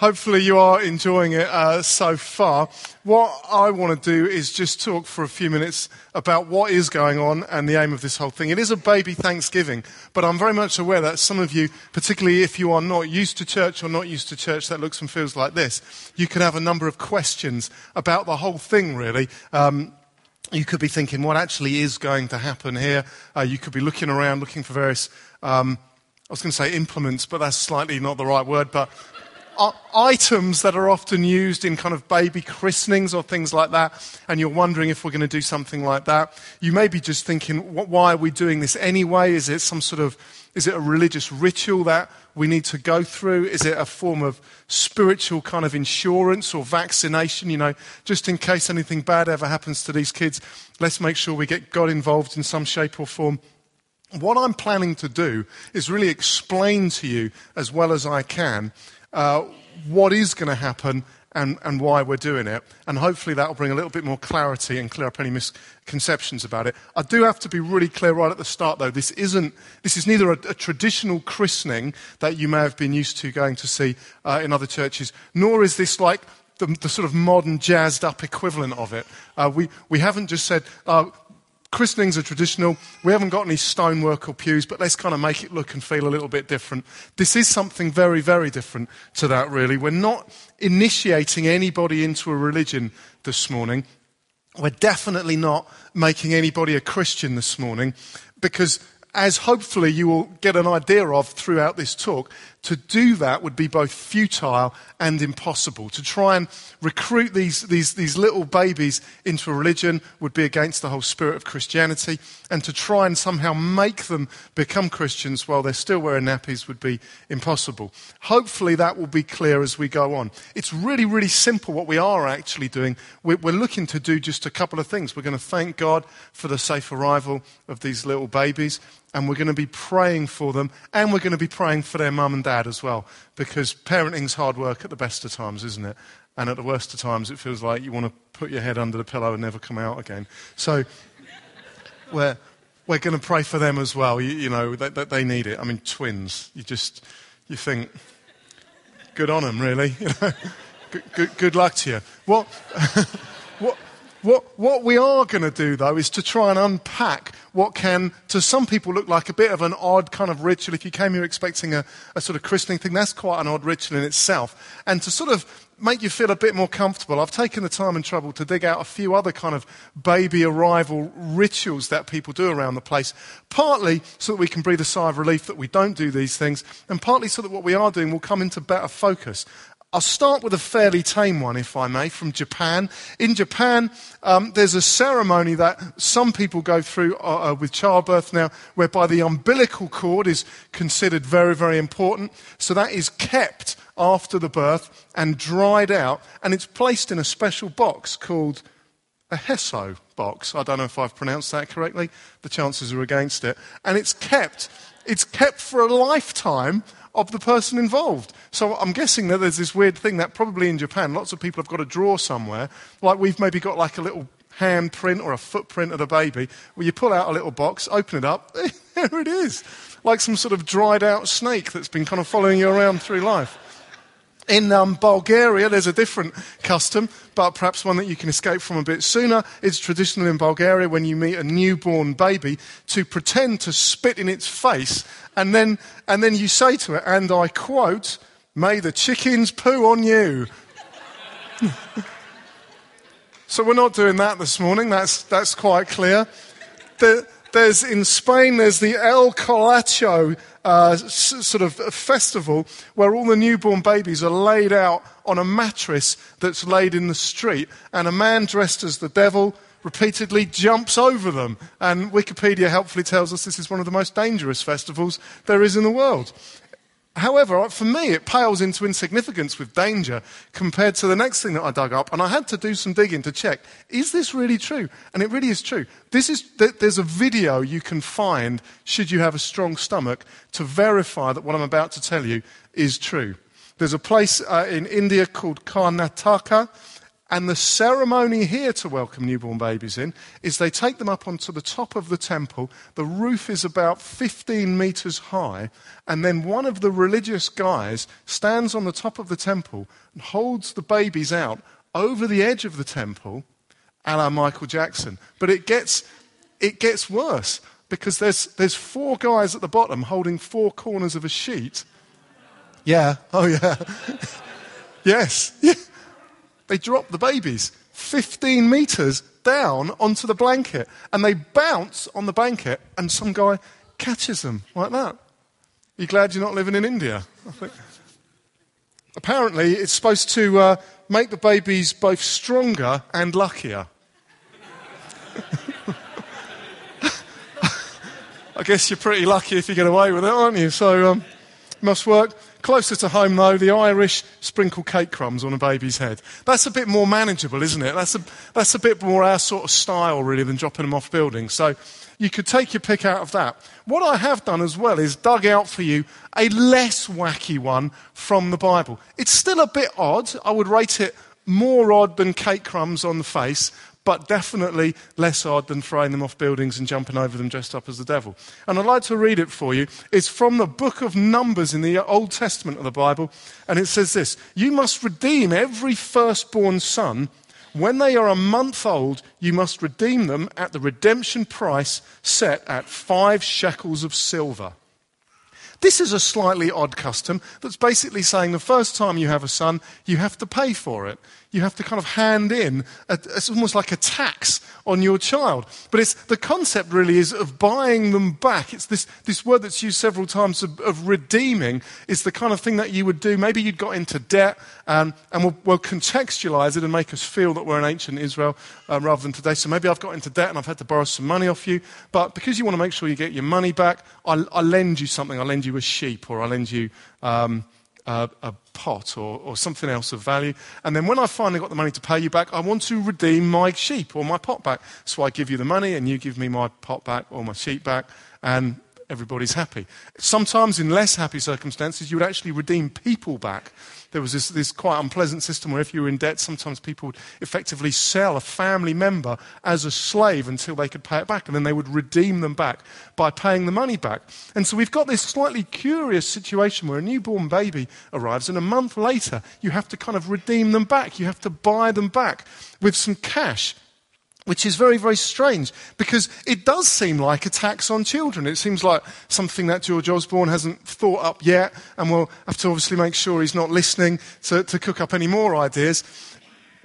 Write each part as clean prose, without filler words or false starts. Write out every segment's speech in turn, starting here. Hopefully you are enjoying it so far. What I want to do is just talk for a few minutes about what is going on and the aim of this whole thing. It is a baby Thanksgiving, but I'm very much aware that some of you, particularly if you are not used to church or not used to church that looks and feels like this, you could have a number of questions about the whole thing, really. You could be thinking, what actually is going to happen here? You could be looking around, looking for various, I was going to say implements, but that's slightly not the right word, but items that are often used in kind of baby christenings or things like that, and you're wondering if we're going to do something like that. You may be just thinking, why are we doing this anyway? Is it some sort of, is it a religious ritual that we need to go through? Is it a form of spiritual kind of insurance or vaccination? You know, just in case anything bad ever happens to these kids, let's make sure we get God involved in some shape or form. What I'm planning to do is really explain to you as well as I can what is going to happen and why we're doing it. And hopefully that will bring a little bit more clarity and clear up any misconceptions about it. I do have to be really clear right at the start, though. This is neither a traditional christening that you may have been used to going to see in other churches, nor is this like the sort of modern jazzed up equivalent of it. We haven't just said, christenings are traditional. We haven't got any stonework or pews, but let's kind of make it look and feel a little bit different. This is something very, very different to that, really. We're not initiating anybody into a religion this morning. We're definitely not making anybody a Christian this morning, because as hopefully you will get an idea of throughout this talk, to do that would be both futile and impossible. To try and recruit these little babies into a religion would be against the whole spirit of Christianity, and to try and somehow make them become Christians while they're still wearing nappies would be impossible. Hopefully that will be clear as we go on. It's really, really simple what we are actually doing. We're looking to do just a couple of things. We're going to thank God for the safe arrival of these little babies, and we're going to be praying for them, and we're going to be praying for their mum and dad as well, because parenting's hard work at the best of times, isn't it? And at the worst of times, it feels like you want to put your head under the pillow and never come out again. So we're going to pray for them as well. You know, they need it. I mean, twins, you think, good on them, really. You know, good luck to you. What we are going to do, though, is to try and unpack what can, to some people, look like a bit of an odd kind of ritual. If you came here expecting a sort of christening thing, that's quite an odd ritual in itself. And to sort of make you feel a bit more comfortable, I've taken the time and trouble to dig out a few other kind of baby arrival rituals that people do around the place, partly so that we can breathe a sigh of relief that we don't do these things, and partly so that what we are doing will come into better focus. I'll start with a fairly tame one, if I may, from Japan. In Japan, there's a ceremony that some people go through with childbirth now, whereby the umbilical cord is considered very, very important. So that is kept after the birth and dried out, and it's placed in a special box called a Heso box. I don't know if I've pronounced that correctly. The chances are against it. And it's kept for a lifetime of the person involved. So I'm guessing that there's this weird thing that probably in Japan, lots of people have got a drawer somewhere, like we've maybe got like a little hand print or a footprint of the baby, where you pull out a little box, open it up, there it is. Like some sort of dried out snake that's been kind of following you around through life. In Bulgaria, there's a different custom, but perhaps one that you can escape from a bit sooner. It's traditional in Bulgaria, when you meet a newborn baby, to pretend to spit in its face, and then you say to it, and I quote, "May the chickens poo on you." So we're not doing that this morning. That's quite clear. There's in Spain, there's the El Colacho sort of festival, where all the newborn babies are laid out on a mattress that's laid in the street, and a man dressed as the devil repeatedly jumps over them. And Wikipedia helpfully tells us this is one of the most dangerous festivals there is in the world. However, for me, it pales into insignificance with danger compared to the next thing that I dug up. And I had to do some digging to check, is this really true? And it really is true. There's a video you can find, should you have a strong stomach, to verify that what I'm about to tell you is true. There's a place in India called Karnataka, And the ceremony here to welcome newborn babies in is they take them up onto the top of the temple. The roof is about 15 meters high. And then one of the religious guys stands on the top of the temple and holds the babies out over the edge of the temple, a la Michael Jackson. But it gets worse, because there's four guys at the bottom holding four corners of a sheet. Yeah. Oh, yeah. Yes. Yeah. They drop the babies 15 meters down onto the blanket, and they bounce on the blanket, and some guy catches them like that. You glad you're not living in India? I think. Apparently, it's supposed to make the babies both stronger and luckier. I guess you're pretty lucky if you get away with it, aren't you? So it must work. Closer to home, though, the Irish sprinkle cake crumbs on a baby's head. That's a bit more manageable, isn't it? That's a bit more our sort of style, really, than dropping them off buildings. So you could take your pick out of that. What I have done as well is dug out for you a less wacky one from the Bible. It's still a bit odd. I would rate it more odd than cake crumbs on the face, but definitely less odd than throwing them off buildings and jumping over them dressed up as the devil. And I'd like to read it for you. It's from the book of Numbers in the Old Testament of the Bible, and it says this: "You must redeem every firstborn son. When they are a month old, you must redeem them at the redemption price set at 5 shekels of silver." This is a slightly odd custom that's basically saying the first time you have a son, you have to pay for it. You have to kind of hand in, it's almost like a tax on your child. But it's the concept really is of buying them back. It's this word that's used several times of redeeming. It's the kind of thing that you would do. Maybe you'd got into debt, and we'll contextualize it and make us feel that we're in ancient Israel rather than today. So maybe I've got into debt and I've had to borrow some money off you. But because you want to make sure you get your money back, I lend you something. I lend you a sheep, or I lend you a pot or something else of value. And then when I finally got the money to pay you back, I want to redeem my sheep or my pot back. So I give you the money and you give me my pot back or my sheep back, and everybody's happy. Sometimes in less happy circumstances, you would actually redeem people back. There was this quite unpleasant system where if you were in debt, sometimes people would effectively sell a family member as a slave until they could pay it back, and then they would redeem them back by paying the money back. And so we've got this slightly curious situation where a newborn baby arrives, and a month later, you have to kind of redeem them back. You have to buy them back with some cash, which is very, very strange, because it does seem like a tax on children. It seems like something that George Osborne hasn't thought up yet, and we'll have to obviously make sure he's not listening to cook up any more ideas.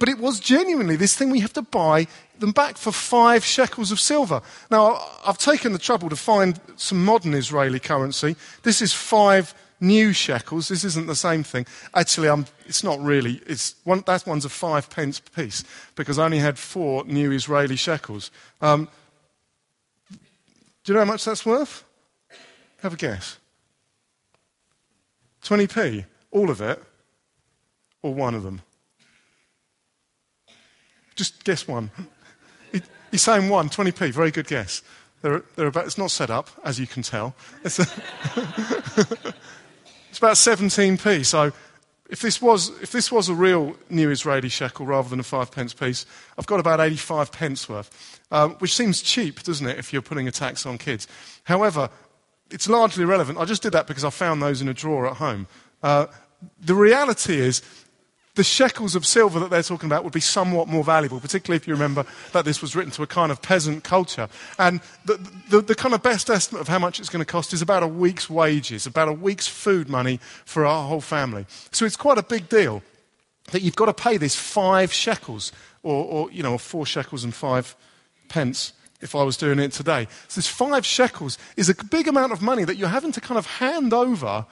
But it was genuinely this thing we have to buy them back for 5 shekels of silver. Now, I've taken the trouble to find some modern Israeli currency. This is 5 new shekels. This isn't the same thing. Actually, it's not really. That one's a 5 pence piece, because I only had 4 new Israeli shekels. Do you know how much that's worth? Have a guess. 20p, all of it, or one of them? Just guess one. He's saying one, 20p, very good guess. They're about, it's not set up, as you can tell. It's about 17p, so if this was a real new Israeli shekel rather than a 5 pence piece, I've got about 85 pence worth, which seems cheap, doesn't it, if you're putting a tax on kids. However, it's largely irrelevant. I just did that because I found those in a drawer at home. The reality is the shekels of silver that they're talking about would be somewhat more valuable, particularly if you remember that this was written to a kind of peasant culture. And the kind of best estimate of how much it's going to cost is about a week's wages, about a week's food money for our whole family. So it's quite a big deal that you've got to pay this 5 shekels, or 4 shekels and 5 pence. If I was doing it today. So this 5 shekels is a big amount of money that you're having to kind of hand over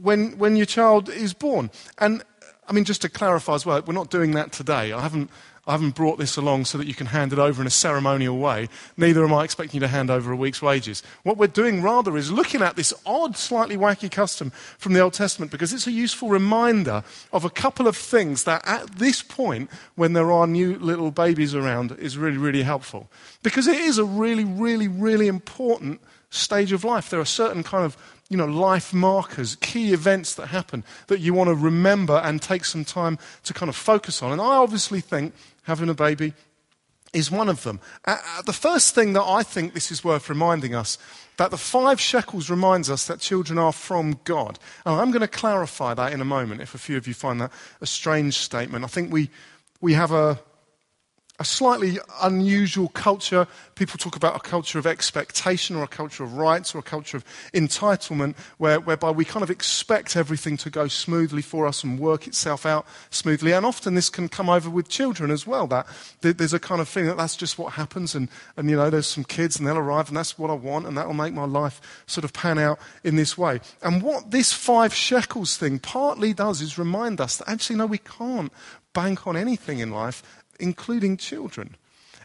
when your child is born. And I mean, just to clarify as well, we're not doing that today. I haven't brought this along so that you can hand it over in a ceremonial way. Neither am I expecting you to hand over a week's wages. What we're doing rather is looking at this odd, slightly wacky custom from the Old Testament, because it's a useful reminder of a couple of things that at this point, when there are new little babies around, is really, really helpful. Because it is a really, really, really important stage of life. There are certain kind of life markers, key events that happen that you want to remember and take some time to kind of focus on. And I obviously think having a baby is one of them. The first thing that I think this is worth reminding us, that the 5 shekels reminds us that children are from God. And I'm going to clarify that in a moment if a few of you find that a strange statement. I think we have a slightly unusual culture. People talk about a culture of expectation or a culture of rights or a culture of entitlement whereby we kind of expect everything to go smoothly for us and work itself out smoothly. And often this can come over with children as well, that there's a kind of feeling that that's just what happens and there's some kids and they'll arrive and that's what I want and that'll make my life sort of pan out in this way. And what this 5 shekels thing partly does is remind us that actually, no, we can't bank on anything in life, including children.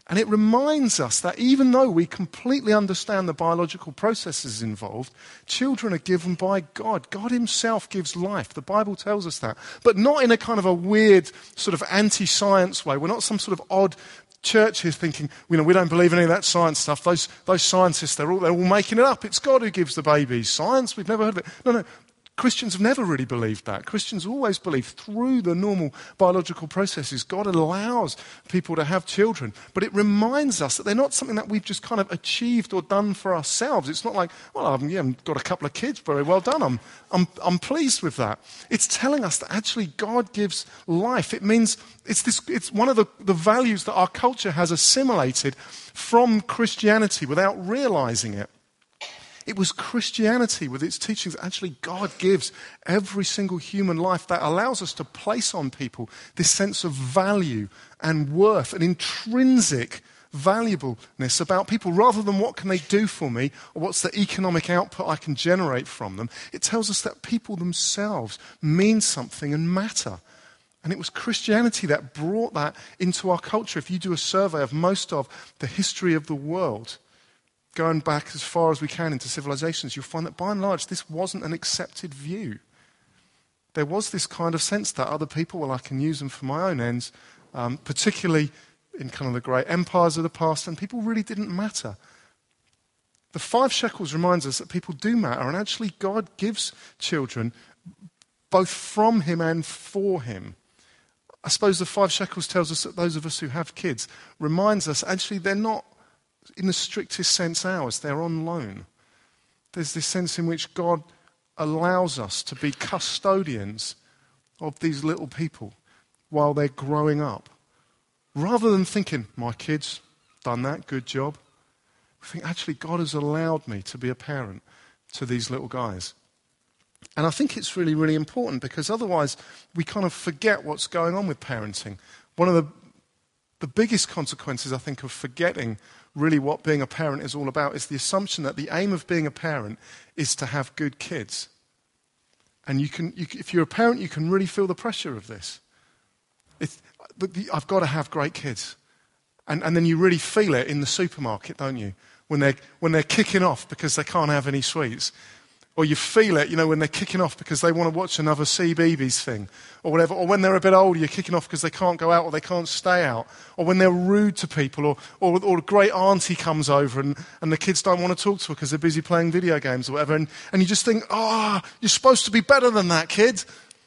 And it reminds us that even though we completely understand the biological processes involved, children are given by God. God himself gives life. The Bible tells us that. But not in a kind of a weird sort of anti-science way. We're not some sort of odd church here thinking, we don't believe any of that science stuff. Those scientists, they're all making it up. It's God who gives the babies. Science, we've never heard of it. No. Christians have never really believed that. Christians always believe through the normal biological processes, God allows people to have children. But it reminds us that they're not something that we've just kind of achieved or done for ourselves. It's not like, well, I've got a couple of kids, very well done. I'm pleased with that. It's telling us that actually God gives life. It means it's one of the values that our culture has assimilated from Christianity without realizing it. It was Christianity with its teachings. Actually, God gives every single human life that allows us to place on people this sense of value and worth, an intrinsic valuableness about people rather than what can they do for me or what's the economic output I can generate from them. It tells us that people themselves mean something and matter. And it was Christianity that brought that into our culture. If you do a survey of most of the history of the world, going back as far as we can into civilizations, you'll find that by and large this wasn't an accepted view. There was this kind of sense that other people, I can use them for my own ends, particularly in kind of the great empires of the past, and people really didn't matter. The 5 shekels reminds us that people do matter, and actually God gives children both from him and for him. I suppose the 5 shekels tells us that those of us who have kids reminds us actually they're not in the strictest sense ours, they're on loan. There's this sense in which God allows us to be custodians of these little people while they're growing up. Rather than thinking, my kids, done that, good job. I think actually God has allowed me to be a parent to these little guys. And I think it's really, really important because otherwise we kind of forget what's going on with parenting. One of the biggest consequences, I think, of forgetting really what being a parent is all about is the assumption that the aim of being a parent is to have good kids. And if you're a parent, you can really feel the pressure of this. I've got to have great kids. And then you really feel it in the supermarket, don't you? When they're kicking off because they can't have any sweets. Or you feel it, when they're kicking off because they want to watch another CBeebies thing or whatever. Or when they're a bit older, you're kicking off because they can't go out or they can't stay out. Or when they're rude to people or a great auntie comes over and the kids don't want to talk to her because they're busy playing video games or whatever. And you just think, you're supposed to be better than that, kid.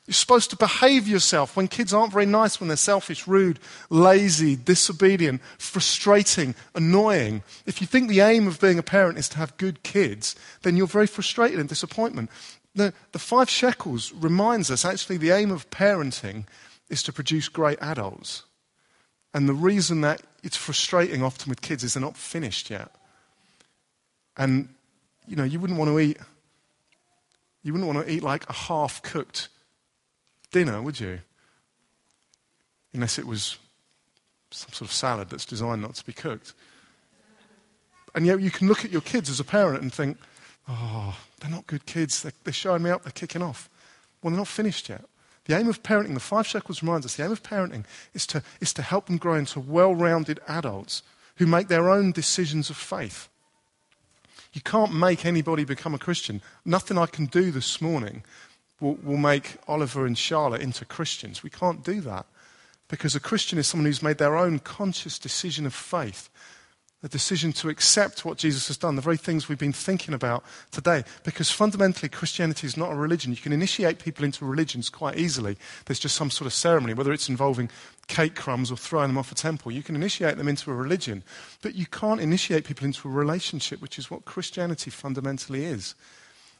You're supposed to behave yourself. When kids aren't very nice, when they're selfish, rude, lazy, disobedient, frustrating, annoying. If you think the aim of being a parent is to have good kids, then you're very frustrated and disappointment. The 5 shekels reminds us actually the aim of parenting is to produce great adults. And the reason that it's frustrating often with kids is they're not finished yet. And, you wouldn't want to eat like a half-cooked dinner, would you? Unless it was some sort of salad that's designed not to be cooked. And yet you can look at your kids as a parent and think, they're not good kids. They're showing me up, they're kicking off. Well, they're not finished yet. The aim of parenting, the 5 shekels reminds us, the aim of parenting is to help them grow into well-rounded adults who make their own decisions of faith. You can't make anybody become a Christian. Nothing I can do this morning We'll make Oliver and Charlotte into Christians. We can't do that because a Christian is someone who's made their own conscious decision of faith the decision to accept what Jesus has done, the very things we've been thinking about today. Because fundamentally, Christianity is not a religion. You can initiate people into religions quite easily. There's just some sort of ceremony, whether it's involving cake crumbs or throwing them off a temple. You can initiate them into a religion, but you can't initiate people into a relationship, which is what Christianity fundamentally is.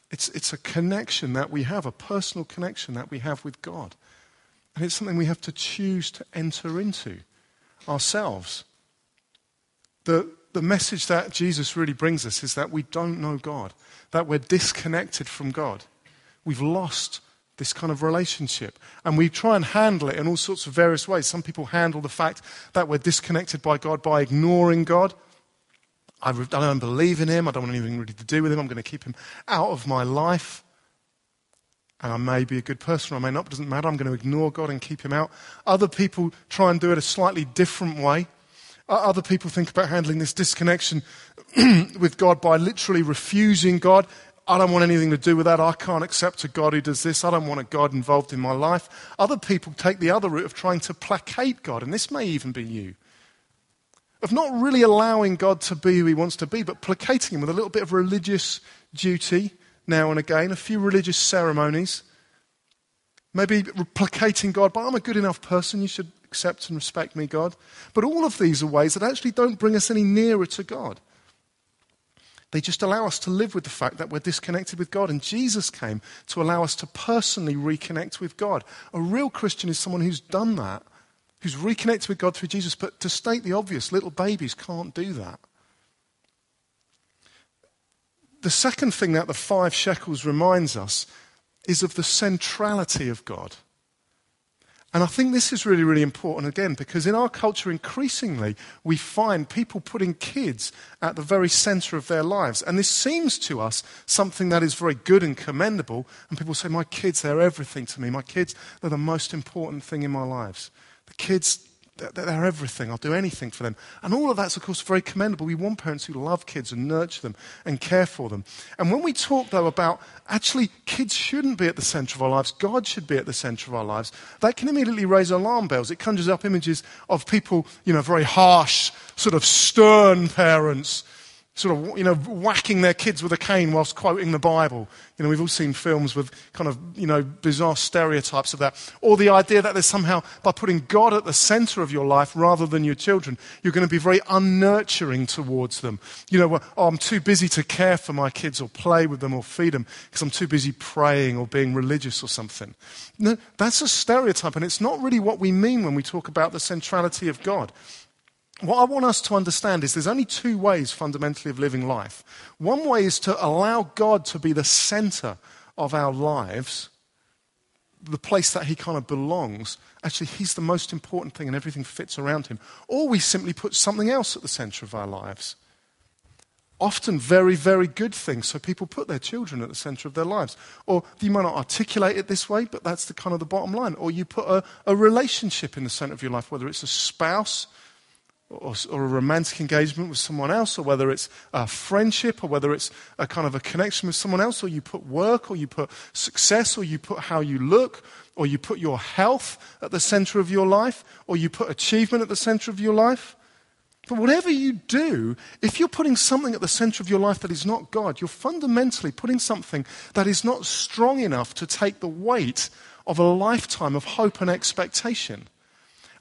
It's a connection that we have, a personal connection that we have with God. And it's something we have to choose to enter into ourselves. The message that Jesus really brings us is that we don't know God, that we're disconnected from God. We've lost this kind of relationship. And we try and handle it in all sorts of various ways. Some people handle the fact that we're disconnected by God by ignoring God. I don't believe in him. I don't want anything really to do with him. I'm going to keep him out of my life. And I may be a good person or I may not, but it doesn't matter. I'm going to ignore God and keep him out. Other people try and do it a slightly different way. Other people think about handling this disconnection with God by literally refusing God. I don't want anything to do with that. I can't accept a God who does this. I don't want a God involved in my life. Other people take the other route of trying to placate God, and this may even be you, of not really allowing God to be who he wants to be, but placating him with a little bit of religious duty now and again, a few religious ceremonies, maybe placating God by, I'm a good enough person, you should accept and respect me, God. But all of these are ways that actually don't bring us any nearer to God. They just allow us to live with the fact that we're disconnected with God. And Jesus came to allow us to personally reconnect with God. A real Christian is someone who's done that, who's reconnected with God through Jesus. But to state the obvious, little babies can't do that. The second thing that the 5 shekels reminds us is of the centrality of God. And I think this is really, really important again, because in our culture increasingly we find people putting kids at the very center of their lives. And this seems to us something that is very good and commendable. And people say, my kids, they're everything to me. My kids, they're the most important thing in my lives. The kids, they're everything. I'll do anything for them. And all of that's, of course, very commendable. We want parents who love kids and nurture them and care for them. And when we talk, though, about actually kids shouldn't be at the center of our lives, God should be at the center of our lives, that can immediately raise alarm bells. It conjures up images of people, very harsh, sort of stern parents, sort of, whacking their kids with a cane whilst quoting the Bible. We've all seen films with kind of, bizarre stereotypes of that. Or the idea that there's somehow, by putting God at the center of your life rather than your children, you're going to be very unnurturing towards them. I'm too busy to care for my kids or play with them or feed them because I'm too busy praying or being religious or something. No, that's a stereotype, and it's not really what we mean when we talk about the centrality of God. What I want us to understand is there's only 2 ways fundamentally of living life. One way is to allow God to be the center of our lives, the place that he kind of belongs. Actually, he's the most important thing and everything fits around him. Or we simply put something else at the center of our lives. Often very, very good things. So people put their children at the center of their lives. Or you might not articulate it this way, but that's the kind of the bottom line. Or you put a relationship in the center of your life, whether it's a spouse, or a romantic engagement with someone else, or whether it's a friendship, or whether it's a kind of a connection with someone else, or you put work, or you put success, or you put how you look, or you put your health at the center of your life, or you put achievement at the center of your life. But whatever you do, if you're putting something at the center of your life that is not God, you're fundamentally putting something that is not strong enough to take the weight of a lifetime of hope and expectation.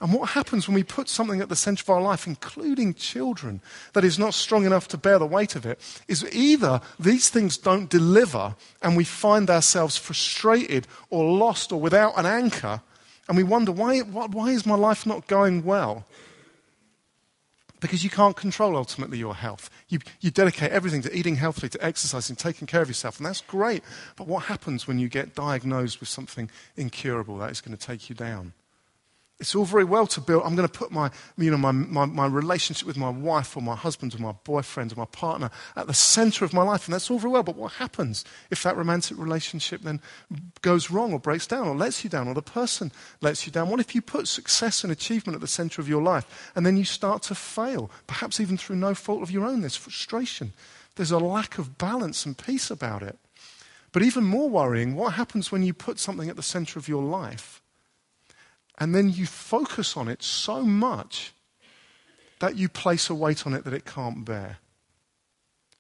And what happens when we put something at the center of our life, including children, that is not strong enough to bear the weight of it, is either these things don't deliver and we find ourselves frustrated or lost or without an anchor, and we wonder, why is my life not going well? Because you can't control ultimately your health. You dedicate everything to eating healthily, to exercising, taking care of yourself, and that's great. But what happens when you get diagnosed with something incurable that is going to take you down? It's all very well to build, I'm going to put my relationship with my wife or my husband or my boyfriend or my partner at the center of my life, and that's all very well, but what happens if that romantic relationship then goes wrong or breaks down or lets you down or the person lets you down? What if you put success and achievement at the center of your life and then you start to fail, perhaps even through no fault of your own? There's frustration. There's a lack of balance and peace about it. But even more worrying, what happens when you put something at the center of your life and then you focus on it so much that you place a weight on it that it can't bear.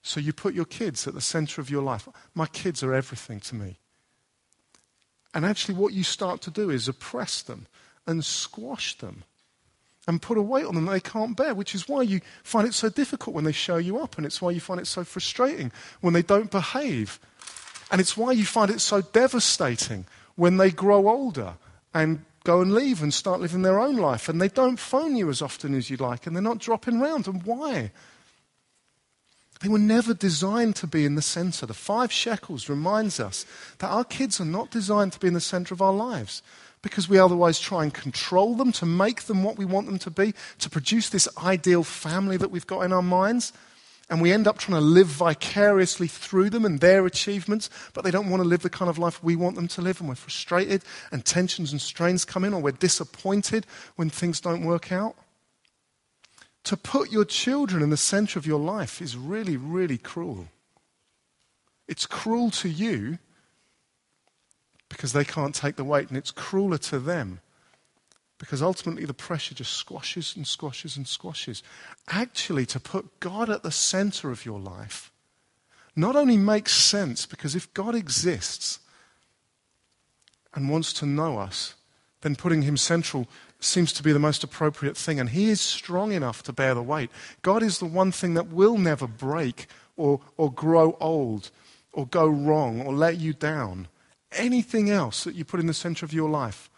So you put your kids at the center of your life. My kids are everything to me. And actually what you start to do is oppress them and squash them and put a weight on them that they can't bear, which is why you find it so difficult when they show you up, and it's why you find it so frustrating when they don't behave, and it's why you find it so devastating when they grow older and go and leave and start living their own life, and they don't phone you as often as you'd like, and they're not dropping round. And why? They were never designed to be in the center. The 5 shekels reminds us that our kids are not designed to be in the center of our lives, because we otherwise try and control them to make them what we want them to be, to produce this ideal family that we've got in our minds. And we end up trying to live vicariously through them and their achievements, but they don't want to live the kind of life we want them to live, and we're frustrated, and tensions and strains come in, or we're disappointed when things don't work out. To put your children in the center of your life is really, really cruel. It's cruel to you because they can't take the weight, and it's crueler to them because ultimately the pressure just squashes and squashes and squashes. Actually, to put God at the center of your life not only makes sense, because if God exists and wants to know us, then putting him central seems to be the most appropriate thing. And he is strong enough to bear the weight. God is the one thing that will never break or grow old or go wrong or let you down. Anything else that you put in the center of your life,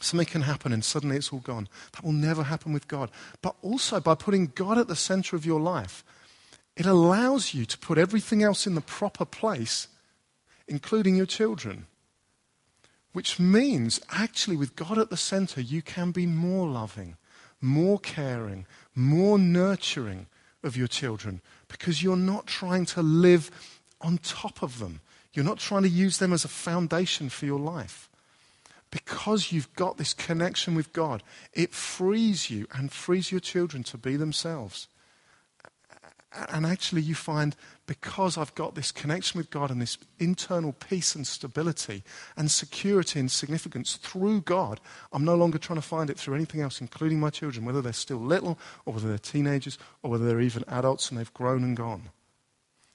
something can happen and suddenly it's all gone. That will never happen with God. But also, by putting God at the center of your life, it allows you to put everything else in the proper place, including your children. Which means, actually, with God at the center, you can be more loving, more caring, more nurturing of your children, because you're not trying to live on top of them. You're not trying to use them as a foundation for your life. Because you've got this connection with God, it frees you and frees your children to be themselves. And actually you find, because I've got this connection with God and this internal peace and stability and security and significance through God, I'm no longer trying to find it through anything else, including my children, whether they're still little or whether they're teenagers or whether they're even adults and they've grown and gone.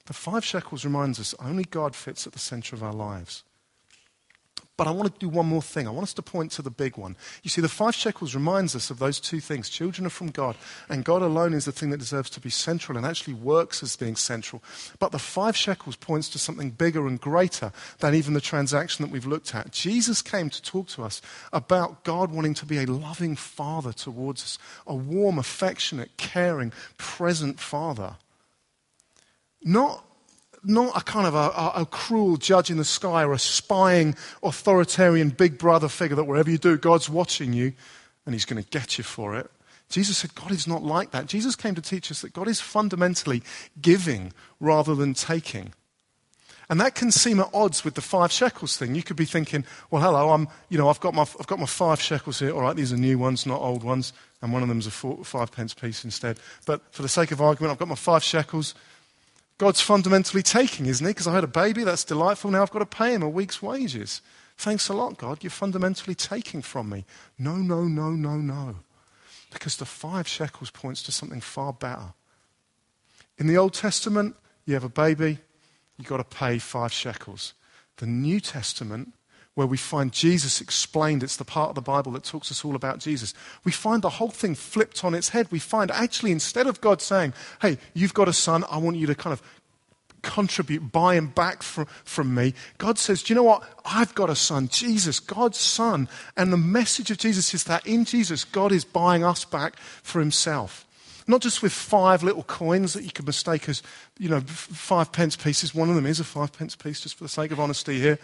The 5 shekels reminds us only God fits at the center of our lives. But I want to do one more thing. I want us to point to the big one. You see, the 5 shekels reminds us of those two things. Children are from God, and God alone is the thing that deserves to be central and actually works as being central. But the 5 shekels points to something bigger and greater than even the transaction that we've looked at. Jesus came to talk to us about God wanting to be a loving father towards us, a warm, affectionate, caring, present father. Not a kind of a cruel judge in the sky or a spying, authoritarian big brother figure that wherever you do, God's watching you and he's going to get you for it. Jesus said God is not like that. Jesus came to teach us that God is fundamentally giving rather than taking. And that can seem at odds with the 5 shekels thing. You could be thinking, well, hello, I've got my 5 shekels here. All right, these are new ones, not old ones. And one of them's a 5 pence piece instead. But for the sake of argument, I've got my 5 shekels. God's fundamentally taking, isn't he? Because I had a baby, that's delightful, now I've got to pay him a week's wages. Thanks a lot, God, you're fundamentally taking from me. No, no, no, no, no. Because the 5 shekels points to something far better. In the Old Testament, you have a baby, you've got to pay 5 shekels. The New Testament, where we find Jesus explained, it's the part of the Bible that talks us all about Jesus, we find the whole thing flipped on its head. We find actually instead of God saying, hey, you've got a son, I want you to kind of contribute, buy him back from me, God says, do you know what? I've got a son, Jesus, God's son. And the message of Jesus is that in Jesus, God is buying us back for himself. Not just with 5 little coins that you could mistake as, 5 pence pieces. One of them is a 5 pence piece, just for the sake of honesty here.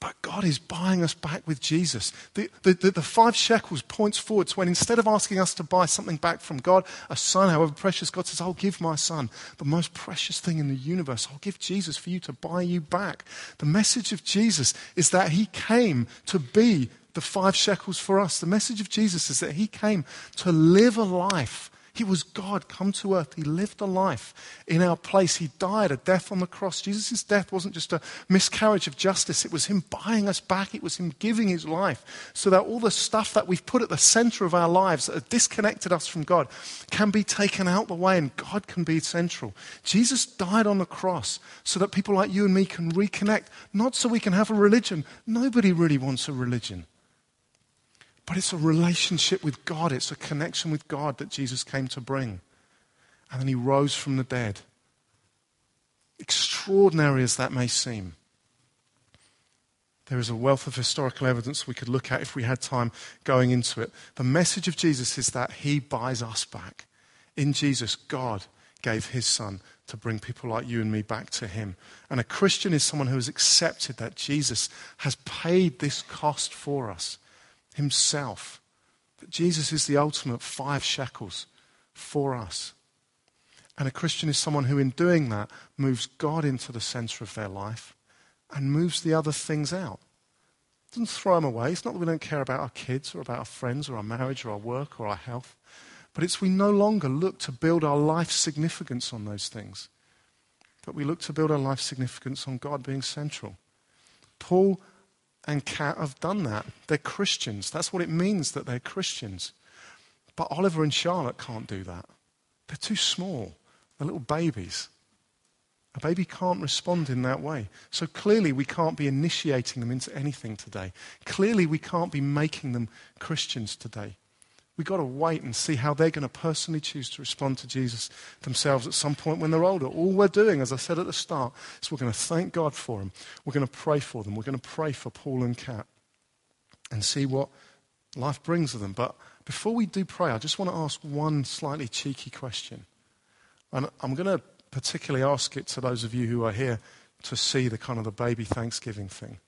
But God is buying us back with Jesus. The 5 shekels points forward to when instead of asking us to buy something back from God, a son, however precious, God says, I'll give my son, the most precious thing in the universe. I'll give Jesus for you to buy you back. The message of Jesus is that he came to be the 5 shekels for us. The message of Jesus is that he came to live a life He was God come to earth. He lived a life in our place. He died a death on the cross. Jesus' death wasn't just a miscarriage of justice. It was him buying us back. It was him giving his life so that all the stuff that we've put at the center of our lives that have disconnected us from God can be taken out the way and God can be central. Jesus died on the cross so that people like you and me can reconnect, not so we can have a religion. Nobody really wants a religion. But it's a relationship with God. It's a connection with God that Jesus came to bring. And then he rose from the dead. Extraordinary as that may seem, there is a wealth of historical evidence we could look at if we had time going into it. The message of Jesus is that he buys us back. In Jesus, God gave his son to bring people like you and me back to him. And a Christian is someone who has accepted that Jesus has paid this cost for us. Himself. That Jesus is the ultimate 5 shekels for us. And a Christian is someone who in doing that moves God into the center of their life and moves the other things out. Doesn't throw them away. It's not that we don't care about our kids or about our friends or our marriage or our work or our health, but it's we no longer look to build our life significance on those things, but we look to build our life significance on God being central. Paul and Kat have done that. They're Christians. That's what it means that they're Christians. But Oliver and Charlotte can't do that. They're too small. They're little babies. A baby can't respond in that way. So clearly we can't be initiating them into anything today. Clearly we can't be making them Christians today. We've got to wait and see how they're going to personally choose to respond to Jesus themselves at some point when they're older. All we're doing, as I said at the start, is we're going to thank God for them. We're going to pray for them. We're going to pray for Paul and Kat and see what life brings to them. But before we do pray, I just want to ask one slightly cheeky question. And I'm going to particularly ask it to those of you who are here to see the kind of the baby Thanksgiving thing.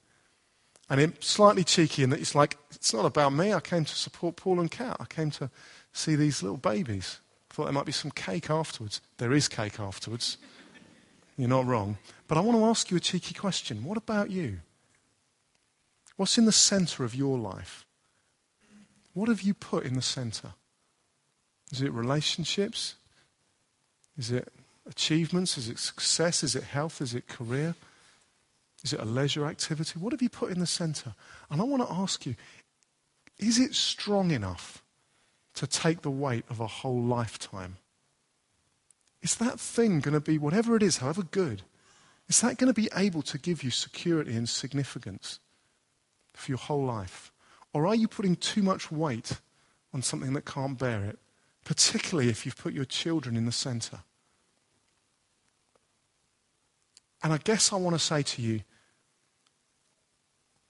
And it's slightly cheeky in that it's like, it's not about me. I came to support Paul and Kat. I came to see these little babies. I thought there might be some cake afterwards. There is cake afterwards. You're not wrong. But I want to ask you a cheeky question. What about you? What's in the center of your life? What have you put in the center? Is it relationships? Is it achievements? Is it success? Is it health? Is it career? Is it a leisure activity? What have you put in the center? And I want to ask you, is it strong enough to take the weight of a whole lifetime? Is that thing going to be, whatever it is, however good, is that going to be able to give you security and significance for your whole life? Or are you putting too much weight on something that can't bear it, particularly if you've put your children in the center? And I guess I want to say to you,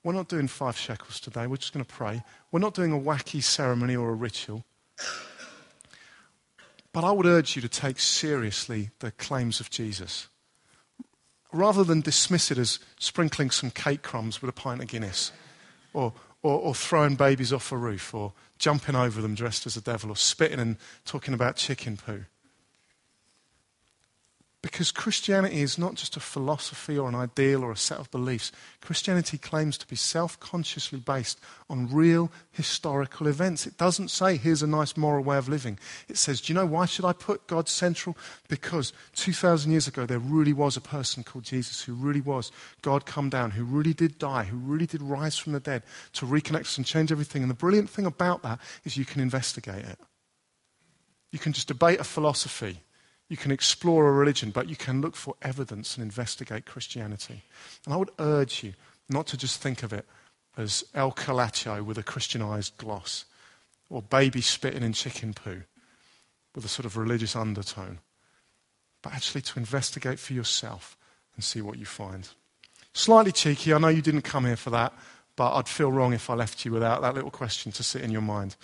we're not doing 5 shekels today. We're just going to pray. We're not doing a wacky ceremony or a ritual. But I would urge you to take seriously the claims of Jesus. Rather than dismiss it as sprinkling some cake crumbs with a pint of Guinness or throwing babies off a roof or jumping over them dressed as a devil or spitting and talking about chicken poo. Because Christianity is not just a philosophy or an ideal or a set of beliefs. Christianity claims to be self-consciously based on real historical events. It doesn't say, here's a nice moral way of living. It says, do you know why should I put God central? Because 2,000 years ago, there really was a person called Jesus who really was God come down, who really did die, who really did rise from the dead to reconnect us and change everything. And the brilliant thing about that is you can investigate it. You can just debate a philosophy. You can explore a religion, but you can look for evidence and investigate Christianity. And I would urge you not to just think of it as El Calacho with a Christianized gloss or baby spitting in chicken poo with a sort of religious undertone, but actually to investigate for yourself and see what you find. Slightly cheeky, I know you didn't come here for that, but I'd feel wrong if I left you without that little question to sit in your mind.